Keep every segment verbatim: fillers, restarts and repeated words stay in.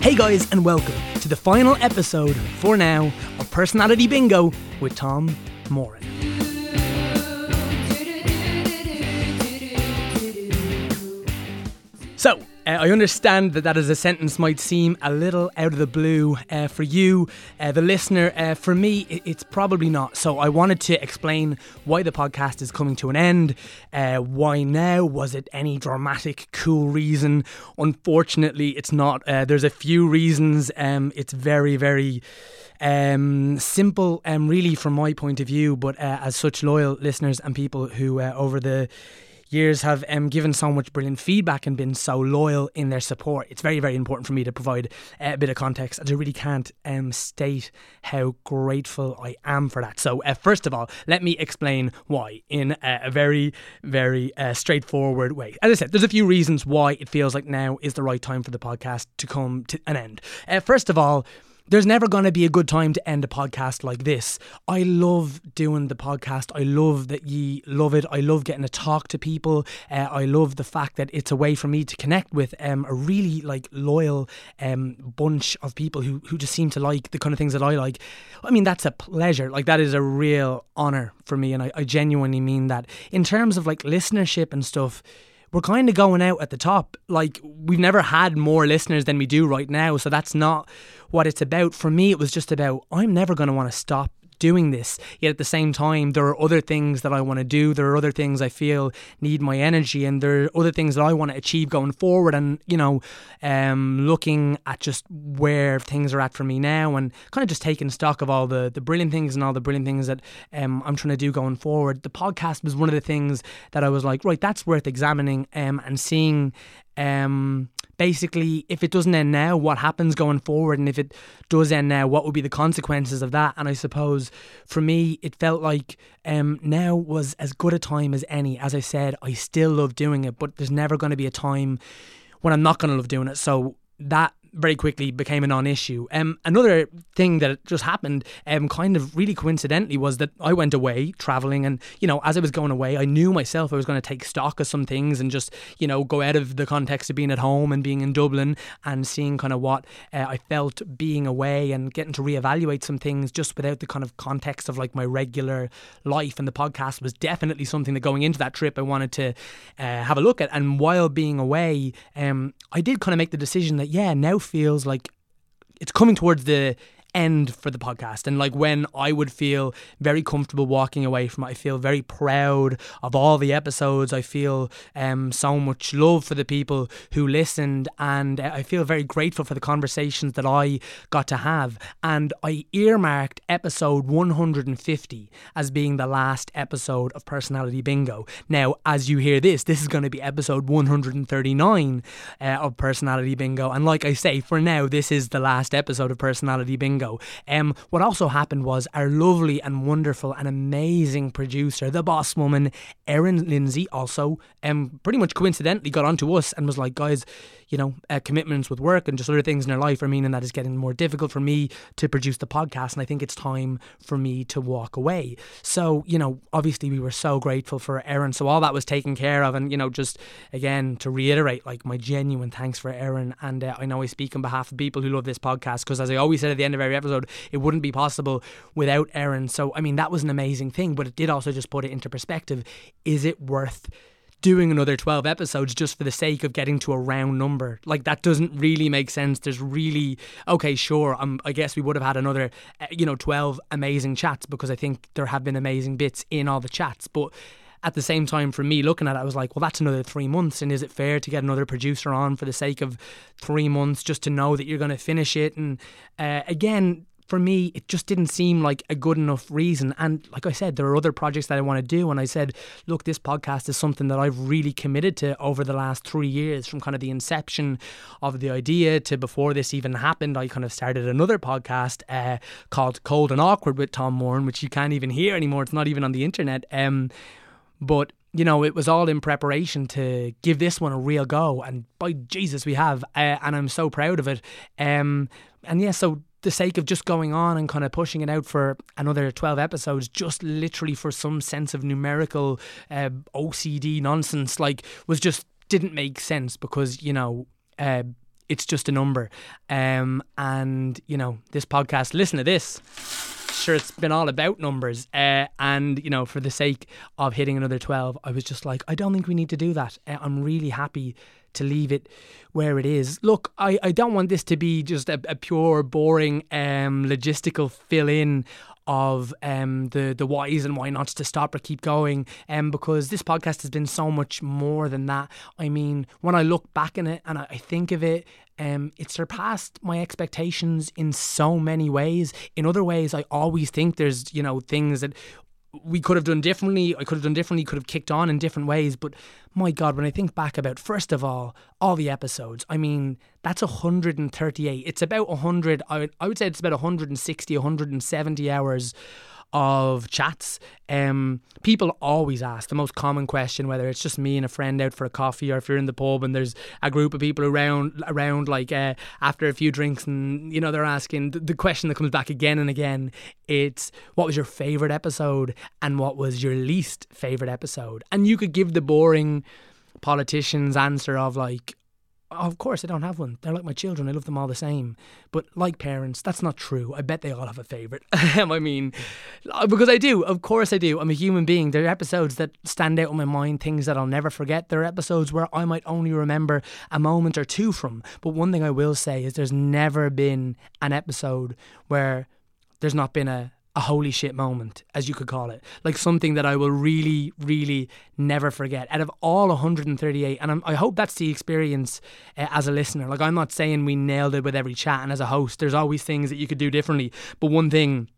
Hey guys, and welcome to the final episode, for now, of Personality Bingo with Tom Moran. So, uh, I understand that that as a sentence might seem a little out of the blue uh, for you, uh, the listener. Uh, for me, it, it's probably not. So I wanted to explain why the podcast is coming to an end. Uh, why now? Was it any dramatic, cool reason? Unfortunately, it's not. Uh, there's a few reasons. Um, it's very, very... Um, simple, um, really, from my point of view, but uh, as such, loyal listeners and people who uh, over the years have um, given so much brilliant feedback and been so loyal in their support. It's very, very important for me to provide uh, a bit of context, and I really can't um, state how grateful I am for that. So uh, first of all, let me explain why in a, a very, very uh, straightforward way. As I said, there's a few reasons why it feels like now is the right time for the podcast to come to an end. Uh, first of all, there's never going to be a good time to end a podcast like this. I love doing the podcast. I love that ye love it. I love getting to talk to people. Uh, I love the fact that it's a way for me to connect with um, a really like loyal um, bunch of people who, who just seem to like the kind of things that I like. I mean, that's a pleasure. Like, that is a real honour for me. And I, I genuinely mean that. In terms of like listenership and stuff, we're kind of going out at the top. Like, we've never had more listeners than we do right now, so that's not what it's about. For me, it was just about, I'm never going to want to stop doing this. Yet at the same time, there are other things that I want to do. There are other things I feel need my energy, and there are other things that I want to achieve going forward. And, you know, um, looking at just where things are at for me now, and kind of just taking stock of all the, the brilliant things and all the brilliant things that um, I'm trying to do going forward. The podcast was one of the things that I was like, right, that's worth examining um, and seeing. Um, basically, if it doesn't end now, what happens going forward? And if it does end now, what would be the consequences of that? And I suppose for me, it felt like um, now was as good a time as any. As I said, I still love doing it, but there's never going to be a time when I'm not going to love doing it. So that very quickly became a non-issue. Um, another thing that just happened, um, kind of really coincidentally, was that I went away travelling, and, you know, as I was going away, I knew myself I was going to take stock of some things and just, you know, go out of the context of being at home and being in Dublin and seeing kind of what uh, I felt being away and getting to reevaluate some things just without the kind of context of like my regular life. And the podcast was definitely something that going into that trip I wanted to uh, have a look at. And while being away, um, I did kind of make the decision that, yeah, now feels like it's coming towards the end for the podcast, and like when I would feel very comfortable walking away from it. I feel very proud of all the episodes. I feel um, so much love for the people who listened, and I feel very grateful for the conversations that I got to have. And I earmarked episode one hundred fifty as being the last episode of Personality Bingo. Now, as you hear this, this is going to be episode one hundred thirty-nine uh, of Personality Bingo, and like I say, for now, this is the last episode of Personality Bingo. Um, what also happened was our lovely and wonderful and amazing producer, the boss woman, Erin Lindsay, also um, pretty much coincidentally got onto us and was like, guys, you know, uh, commitments with work and just other things in her life are meaning that it's getting more difficult for me to produce the podcast, and I think it's time for me to walk away. So, you know, obviously we were so grateful for Erin, so all that was taken care of. And, you know, just again to reiterate, like, my genuine thanks for Erin. And uh, I know I speak on behalf of people who love this podcast, because as I always said at the end of every episode, it wouldn't be possible without Erin. So, I mean, that was an amazing thing, but it did also just put it into perspective. Is it worth doing another twelve episodes just for the sake of getting to a round number? Like, that doesn't really make sense. There's really, okay, sure, um, I guess we would have had another, uh, you know, twelve amazing chats, because I think there have been amazing bits in all the chats. But at the same time, for me, looking at it, I was like, well, that's another three months. And is it fair to get another producer on for the sake of three months just to know that you're going to finish it? And uh, again, for me, it just didn't seem like a good enough reason. And like I said, there are other projects that I want to do. And I said, look, this podcast is something that I've really committed to over the last three years, from kind of the inception of the idea to before this even happened. I kind of started another podcast uh, called Cold and Awkward with Tom Moran, which you can't even hear anymore. It's not even on the internet. Um, but, you know, it was all in preparation to give this one a real go. And by Jesus, we have. Uh, and I'm so proud of it. Um, and yeah, so the sake of just going on and kind of pushing it out for another twelve episodes, just literally for some sense of numerical uh, O C D nonsense, like, was just didn't make sense, because, you know, uh, It's just a number. Um, and, you know, this podcast, listen to this. Sure, it's been all about numbers. Uh, and, you know, for the sake of hitting another twelve, I was just like, I don't think we need to do that. Uh, I'm really happy to leave it where it is. Look, I, I don't want this to be just a, a pure, boring, um, logistical fill-in of um, the, the whys and why nots to stop or keep going, um, because this podcast has been so much more than that. I mean, when I look back in it and I, I think of it, um, it surpassed my expectations in so many ways. In other ways, I always think there's, you know, things that we could have done differently, I could have done differently, could have kicked on in different ways. But my God, when I think back about, first of all, all the episodes, I mean, that's one hundred thirty-eight. It's about one hundred, I would, I would say it's about one hundred sixty, one hundred seventy hours of chats. Um, people always ask the most common question, whether it's just me and a friend out for a coffee, or if you're in the pub and there's a group of people around, around like uh, after a few drinks, and you know they're asking the question that comes back again and again. It's what was your favourite episode and what was your least favourite episode? And you could give the boring politician's answer of like, of course I don't have one, they're like my children, I love them all the same. But like parents, that's not true. I bet they all have a favourite. I mean, because I do, of course I do. I'm a human being. There are episodes that stand out in my mind, things that I'll never forget. There are episodes where I might only remember a moment or two from. But one thing I will say is there's never been an episode where there's not been a a holy shit moment, as you could call it. Like something that I will really, really never forget. Out of all one hundred thirty-eight, and I'm, I hope that's the experience uh, as a listener. Like I'm not saying we nailed it with every chat, and as a host, there's always things that you could do differently. But one thing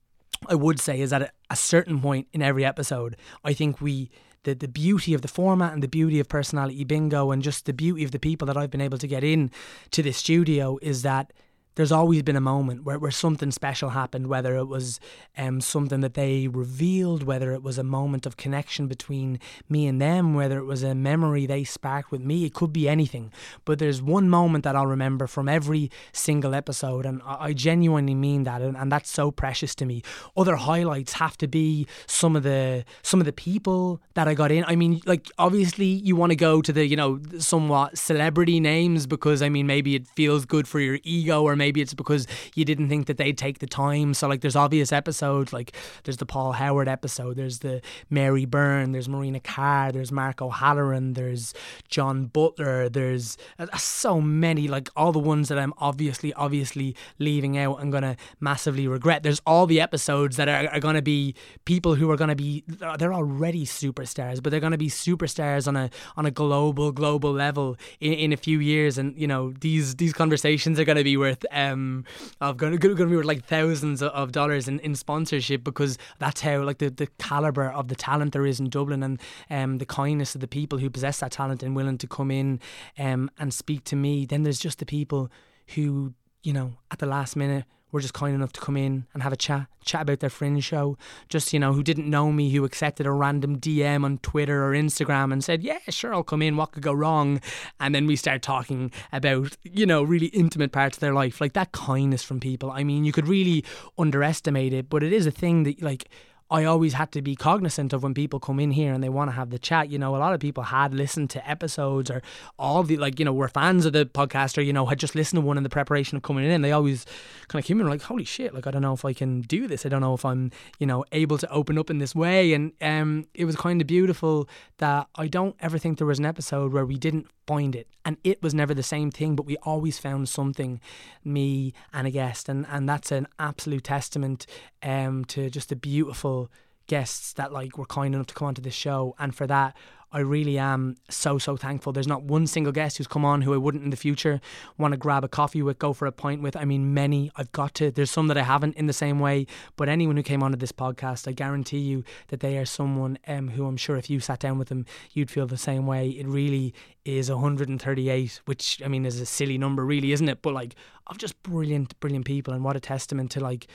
I would say is that at a certain point in every episode, I think we... The, the beauty of the format and the beauty of Personality Bingo and just the beauty of the people that I've been able to get in to this studio is that there's always been a moment where, where something special happened, whether it was um, something that they revealed, whether it was a moment of connection between me and them, whether it was a memory they sparked with me. It could be anything. But there's one moment that I'll remember from every single episode, and I, I genuinely mean that, and, and that's so precious to me. Other highlights have to be some of the some of the people that I got in. I mean, like, obviously you want to go to the, you know, somewhat celebrity names because, I mean, maybe it feels good for your ego, or maybe Maybe it's because you didn't think that they'd take the time. So like there's obvious episodes, like there's the Paul Howard episode, there's the Mary Byrne, there's Marina Carr, there's Mark O'Halloran, there's John Butler, there's uh, so many, like all the ones that I'm obviously, obviously leaving out and going to massively regret. There's all the episodes that are, are going to be people who are going to be, they're already superstars, but they're going to be superstars on a on a global, global level in, in a few years. And, you know, these, these conversations are going to be worth Um, of going to be worth like thousands of dollars in, in sponsorship, because that's how like the, the calibre of the talent there is in Dublin, and um, the kindness of the people who possess that talent and willing to come in um, and speak to me. Then there's just the people who, you know, at the last minute were just kind enough to come in and have a chat, chat about their fringe show, just, you know, who didn't know me, who accepted a random D M on Twitter or Instagram and said, yeah, sure, I'll come in, what could go wrong? And then we start talking about, you know, really intimate parts of their life. Like that kindness from people, I mean, you could really underestimate it, but it is a thing that, like, I always had to be cognizant of when people come in here and they want to have the chat. You know, a lot of people had listened to episodes, or all the, like, you know, were fans of the podcast, or, you know, had just listened to one in the preparation of coming in. They always kind of came in like, holy shit, like, I don't know if I can do this. I don't know if I'm, you know, able to open up in this way. And um, it was kind of beautiful that I don't ever think there was an episode where we didn't find it. And it was never the same thing, but we always found something, me and a guest. And, and that's an absolute testament um, to just the beautiful guests that, like, were kind enough to come onto this show, and for that I really am so so thankful. There's not one single guest who's come on who I wouldn't in the future want to grab a coffee with, go for a pint with. I mean, many I've got to, there's some that I haven't in the same way, but anyone who came onto this podcast, I guarantee you that they are someone um, who I'm sure if you sat down with them you'd feel the same way. It really is one hundred thirty-eight, which, I mean, is a silly number really, isn't it? But like, of just brilliant brilliant people, and what a testament to, like,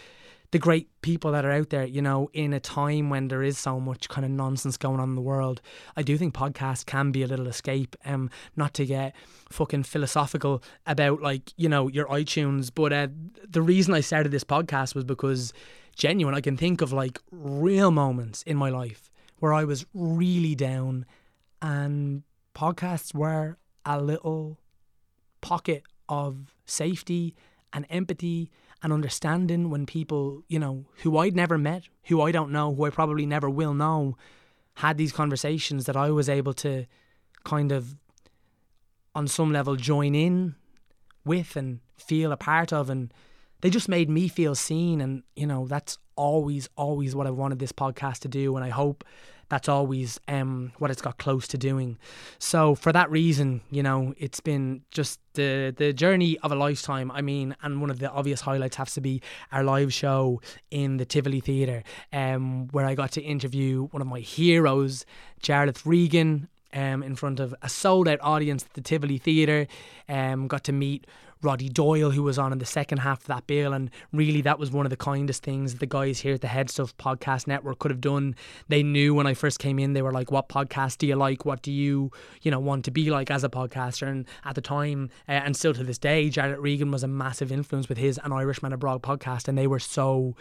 the great people that are out there, you know, in a time when there is so much kind of nonsense going on in the world. I do think podcasts can be a little escape, um, not to get fucking philosophical about, like, you know, your iTunes, but uh, the reason I started this podcast was because, genuine, I can think of, like, real moments in my life where I was really down, and podcasts were a little pocket of safety and empathy and understanding when people, you know, who I'd never met, who I don't know, who I probably never will know, had these conversations that I was able to kind of, on some level, join in with and feel a part of. And they just made me feel seen. And, you know, that's always, always what I wanted this podcast to do. And I hope that's always um, what it's got close to doing. So for that reason, you know, it's been just the the journey of a lifetime. I mean, and one of the obvious highlights has to be our live show in the Tivoli Theatre, um, where I got to interview one of my heroes, Jarrett Regan, um, in front of a sold-out audience at the Tivoli Theatre. Um, got to meet Roddy Doyle, who was on in the second half of that bill, and really that was one of the kindest things the guys here at the HeadStuff Podcast Network could have done. They knew when I first came in, they were like, what podcast do you like? What do you, you know, want to be like as a podcaster? And at the time, uh, and still to this day, Jarrett Regan was a massive influence with his An Irishman Abroad podcast, and they were so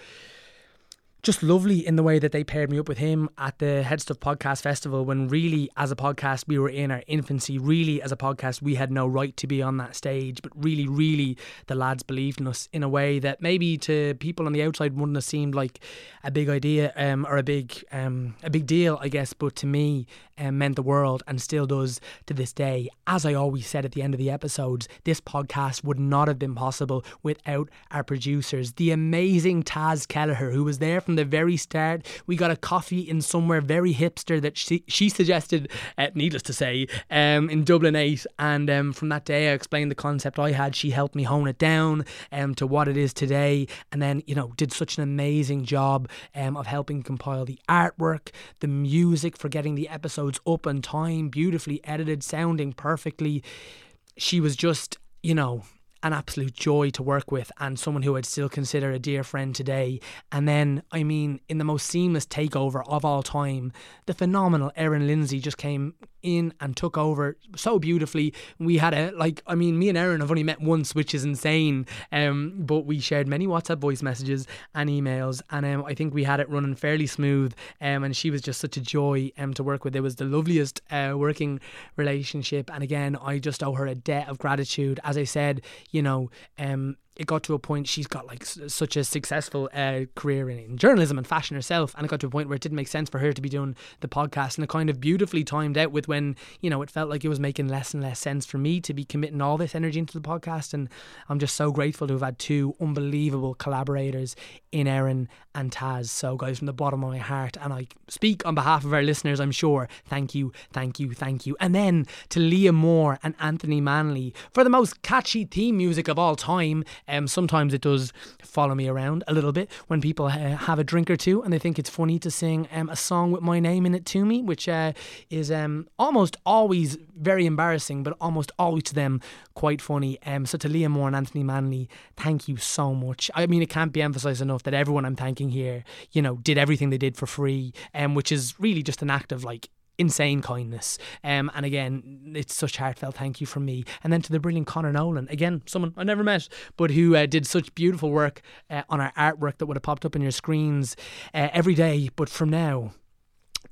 just lovely in the way that they paired me up with him at the Headstuff Podcast Festival, when really as a podcast we were in our infancy. Really as a podcast we had no right to be on that stage, but really really the lads believed in us in a way that maybe to people on the outside wouldn't have seemed like a big idea um, or a big um, a big deal, I guess, but to me um, meant the world and still does to this day. As I always said at the end of the episodes, this podcast would not have been possible without our producers, the amazing Taz Kelleher, who was there from the very start. We got a coffee in somewhere very hipster that she, she suggested, uh, needless to say, um, in Dublin eight, and um, from that day I explained the concept I had. She helped me hone it down um, to what it is today, and then, you know, did such an amazing job um, of helping compile the artwork, the music, for getting the episodes up on time, beautifully edited, sounding perfectly. She was just, you know, an absolute joy to work with, and someone who I'd still consider a dear friend today. And then, I mean, in the most seamless takeover of all time, the phenomenal Erin Lindsay just came in and took over so beautifully. We had a, like, I mean, me and Erin have only met once, which is insane, um, but we shared many WhatsApp voice messages and emails, and um, I think we had it running fairly smooth, um, and she was just such a joy um, to work with. It was the loveliest uh, working relationship, and again, I just owe her a debt of gratitude. As I said, you know, um, it got to a point, she's got like s- such a successful uh, career in, in journalism and fashion herself, and it got to a point where it didn't make sense for her to be doing the podcast, and it kind of beautifully timed out with when, you know, it felt like it was making less and less sense for me to be committing all this energy into the podcast. And I'm just so grateful to have had two unbelievable collaborators in Erin and Taz. So guys, from the bottom of my heart, and I speak on behalf of our listeners, I'm sure, thank you, thank you, thank you. And then to Leah Moore and Anthony Manley for the most catchy theme music of all time. Um, sometimes it does follow me around a little bit when people uh, have a drink or two and they think it's funny to sing um, a song with my name in it to me, which uh, is um, almost always very embarrassing, but almost always to them quite funny. Um, so to Leah Moore and Anthony Manley, thank you so much. I mean, it can't be emphasised enough that everyone I'm thanking here, you know, did everything they did for free, um, which is really just an act of like insane kindness, um, and again, it's such heartfelt thank you from me. And then to the brilliant Connor Nolan, again, someone I never met, but who uh, did such beautiful work uh, on our artwork that would have popped up in your screens uh, every day, but from now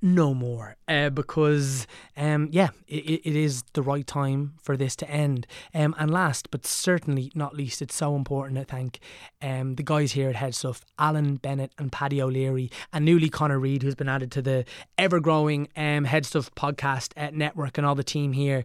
no more, uh, because um, yeah, it, it is the right time for this to end. Um, and last but certainly not least, it's so important to thank um, the guys here at Headstuff, Alan Bennett and Paddy O'Leary, and newly Connor Reed, who's been added to the ever-growing um, Headstuff Podcast uh, Network, and all the team here.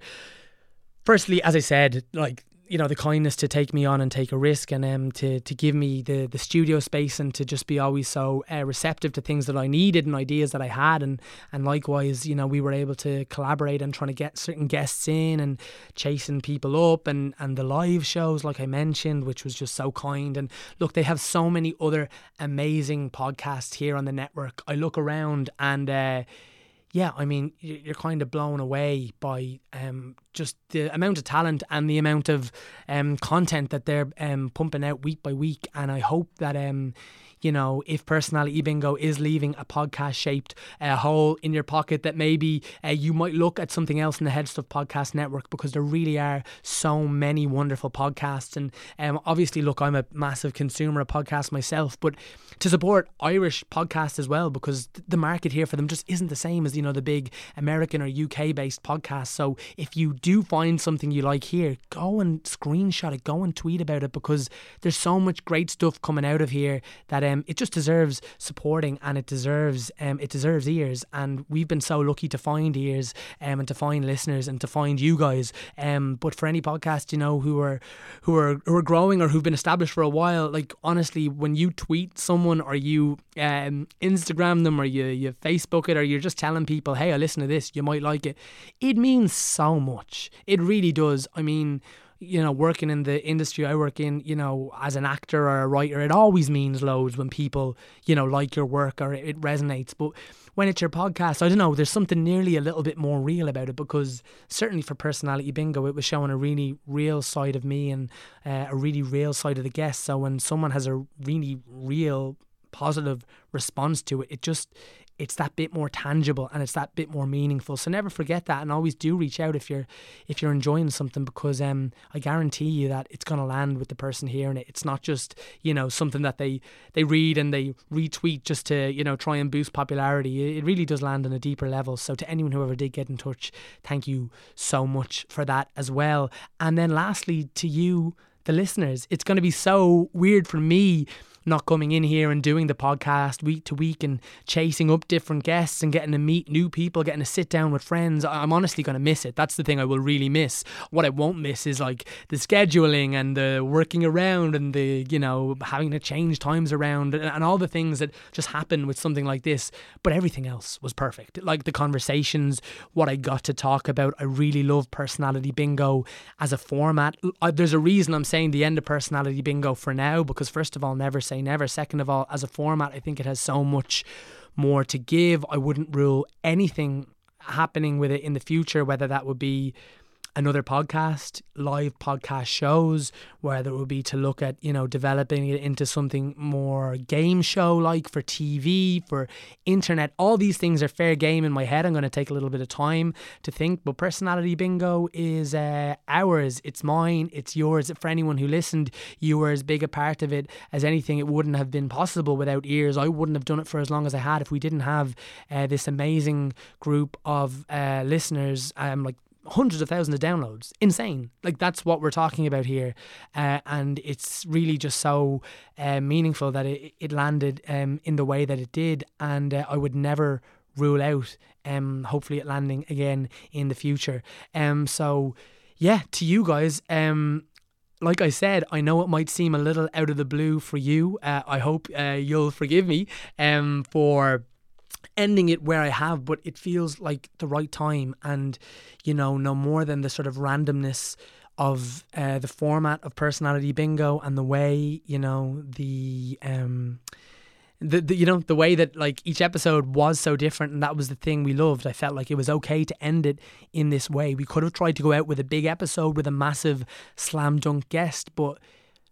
Firstly, as I said, like, you know, the kindness to take me on and take a risk, and um, to, to give me the, the studio space, and to just be always so uh, receptive to things that I needed and ideas that I had, and, and likewise, you know, we were able to collaborate and trying to get certain guests in and chasing people up, and, and the live shows like I mentioned, which was just so kind. And look, they have so many other amazing podcasts here on the network. I look around and uh yeah, I mean, you're kind of blown away by um, just the amount of talent and the amount of um, content that they're um, pumping out week by week. And I hope that, um, you know, if Personality Bingo is leaving a podcast-shaped uh, hole in your pocket, that maybe uh, you might look at something else in the Headstuff Podcast Network, because there really are so many wonderful podcasts. And um, obviously, look, I'm a massive consumer of podcasts myself, but to support Irish podcasts as well, because th- the market here for them just isn't the same as the, you know, the big American or U K based podcasts. So if you do find something you like here, go and screenshot it, go and tweet about it, because there's so much great stuff coming out of here that um, it just deserves supporting, and it deserves um, it deserves ears, and we've been so lucky to find ears um, and to find listeners and to find you guys. Um, but for any podcast, you know, who are who are who are growing or who've been established for a while, like honestly, when you tweet someone or you um, Instagram them or you you Facebook it or you're just telling people, hey, I listen to this, you might like it, it means so much. It really does. I mean, you know, working in the industry I work in, you know, as an actor or a writer, it always means loads when people, you know, like your work or it resonates. But when it's your podcast, I don't know, there's something nearly a little bit more real about it, because certainly for Personality Bingo, it was showing a really real side of me and uh, a really real side of the guest. So when someone has a really real positive response to it, it just, it's that bit more tangible and it's that bit more meaningful. So never forget that, and always do reach out if you're if you're enjoying something, because um, I guarantee you that it's going to land with the person hearing it. It's not just, you know, something that they, they read and they retweet just to, you know, try and boost popularity. It really does land on a deeper level. So to anyone who ever did get in touch, thank you so much for that as well. And then lastly, to you, the listeners, it's going to be so weird for me not coming in here and doing the podcast week to week and chasing up different guests and getting to meet new people, getting to sit down with friends. I'm honestly going to miss it. That's the thing I will really miss. What I won't miss is like the scheduling and the working around and the, you know, having to change times around and all the things that just happen with something like this. But everything else was perfect. Like the conversations, what I got to talk about. I really love Personality Bingo as a format. There's a reason I'm saying the end of Personality Bingo for now, because first of all, never say never. Second of all, as a format, I think it has so much more to give. I wouldn't rule anything happening with it in the future, whether that would be another podcast, live podcast shows, whether it would be to look at, you know, developing it into something more game show like for T V, for internet. All these things are fair game in my head. I'm going to take a little bit of time to think, but Personality Bingo is uh, ours. It's mine. It's yours. For anyone who listened, you were as big a part of it as anything. It wouldn't have been possible without ears. I wouldn't have done it for as long as I had if we didn't have uh, this amazing group of uh, listeners. I'm um, like hundreds of thousands of downloads. Insane. Like, that's what we're talking about here. Uh, and it's really just so uh, meaningful that it, it landed um, in the way that it did. And uh, I would never rule out um, hopefully it landing again in the future. Um, so, yeah, to you guys, um, like I said, I know it might seem a little out of the blue for you. Uh, I hope uh, you'll forgive me um, for ending it where I have, but it feels like the right time. And, you know, no more than the sort of randomness of uh, the format of Personality Bingo and the way, you know, the um The, the you know the way that like each episode was so different, and that was the thing we loved. I felt like it was okay to end it in this way. We could have tried to go out with a big episode with a massive slam dunk guest, but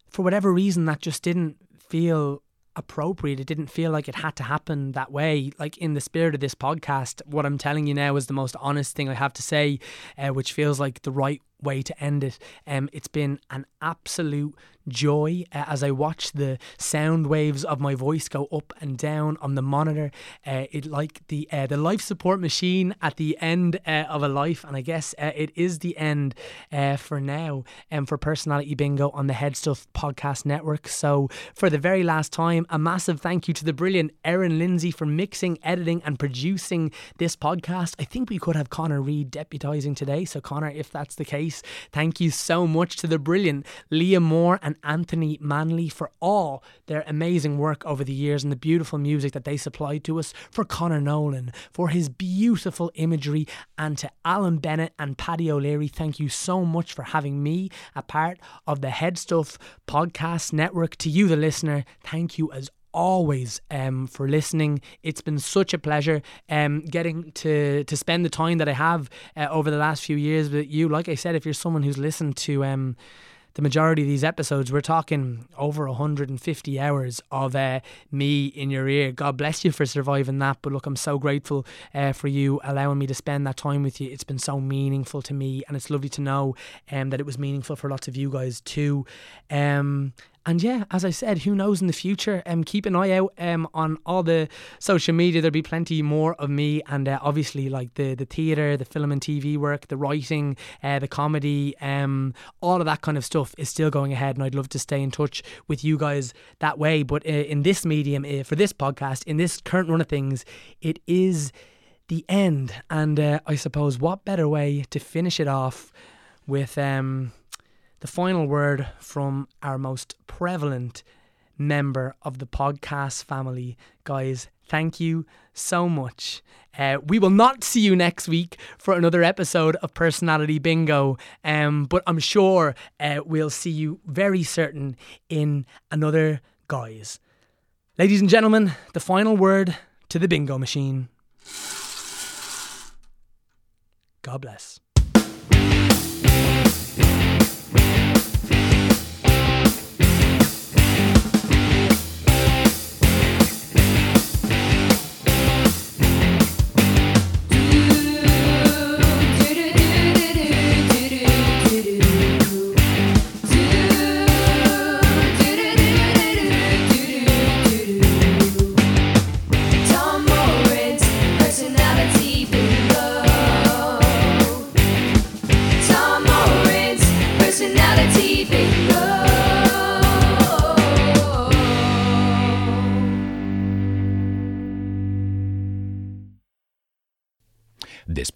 for whatever reason that just didn't feel appropriate. It didn't feel like it had to happen that way. Like, in the spirit of this podcast, what I'm telling you now is the most honest thing I have to say, uh, which feels like the right way to end it. Um, it's been an absolute joy uh, as I watch the sound waves of my voice go up and down on the monitor. Uh, it like the uh, the life support machine at the end uh, of a life, and I guess uh, it is the end uh, for now and um, for Personality Bingo on the Headstuff Podcast Network. So for the very last time, a massive thank you to the brilliant Erin Lindsay for mixing, editing and producing this podcast. I think we could have Connor Reed deputising today, so Connor, if that's the case, thank you so much to the brilliant Leah Moore and Anthony Manley for all their amazing work over the years and the beautiful music that they supplied to us, for Connor Nolan for his beautiful imagery, and to Alan Bennett and Paddy O'Leary. Thank you so much for having me a part of the Headstuff Podcast Network. To you, the listener, thank you as always um, for listening. It's been such a pleasure um, getting to to spend the time that I have uh, over the last few years with you. Like I said, if you're someone who's listened to um, the majority of these episodes, we're talking over one hundred fifty hours of uh, me in your ear. God bless you for surviving that. But look, I'm so grateful uh, for you allowing me to spend that time with you. It's been so meaningful to me, and it's lovely to know um, that it was meaningful for lots of you guys too. Um And yeah, as I said, who knows in the future? Um, keep an eye out um, on all the social media. There'll be plenty more of me, and uh, obviously like the, the theatre, the film and T V work, the writing, uh, the comedy, um, all of that kind of stuff is still going ahead, and I'd love to stay in touch with you guys that way. But uh, in this medium, uh, for this podcast, in this current run of things, it is the end. And uh, I suppose what better way to finish it off with... Um, the final word from our most prevalent member of the podcast family. Guys, thank you so much. Uh, we will not see you next week for another episode of Personality Bingo, um, but I'm sure uh, we'll see you very certain in another guise. Ladies and gentlemen, the final word to the bingo machine. God bless. This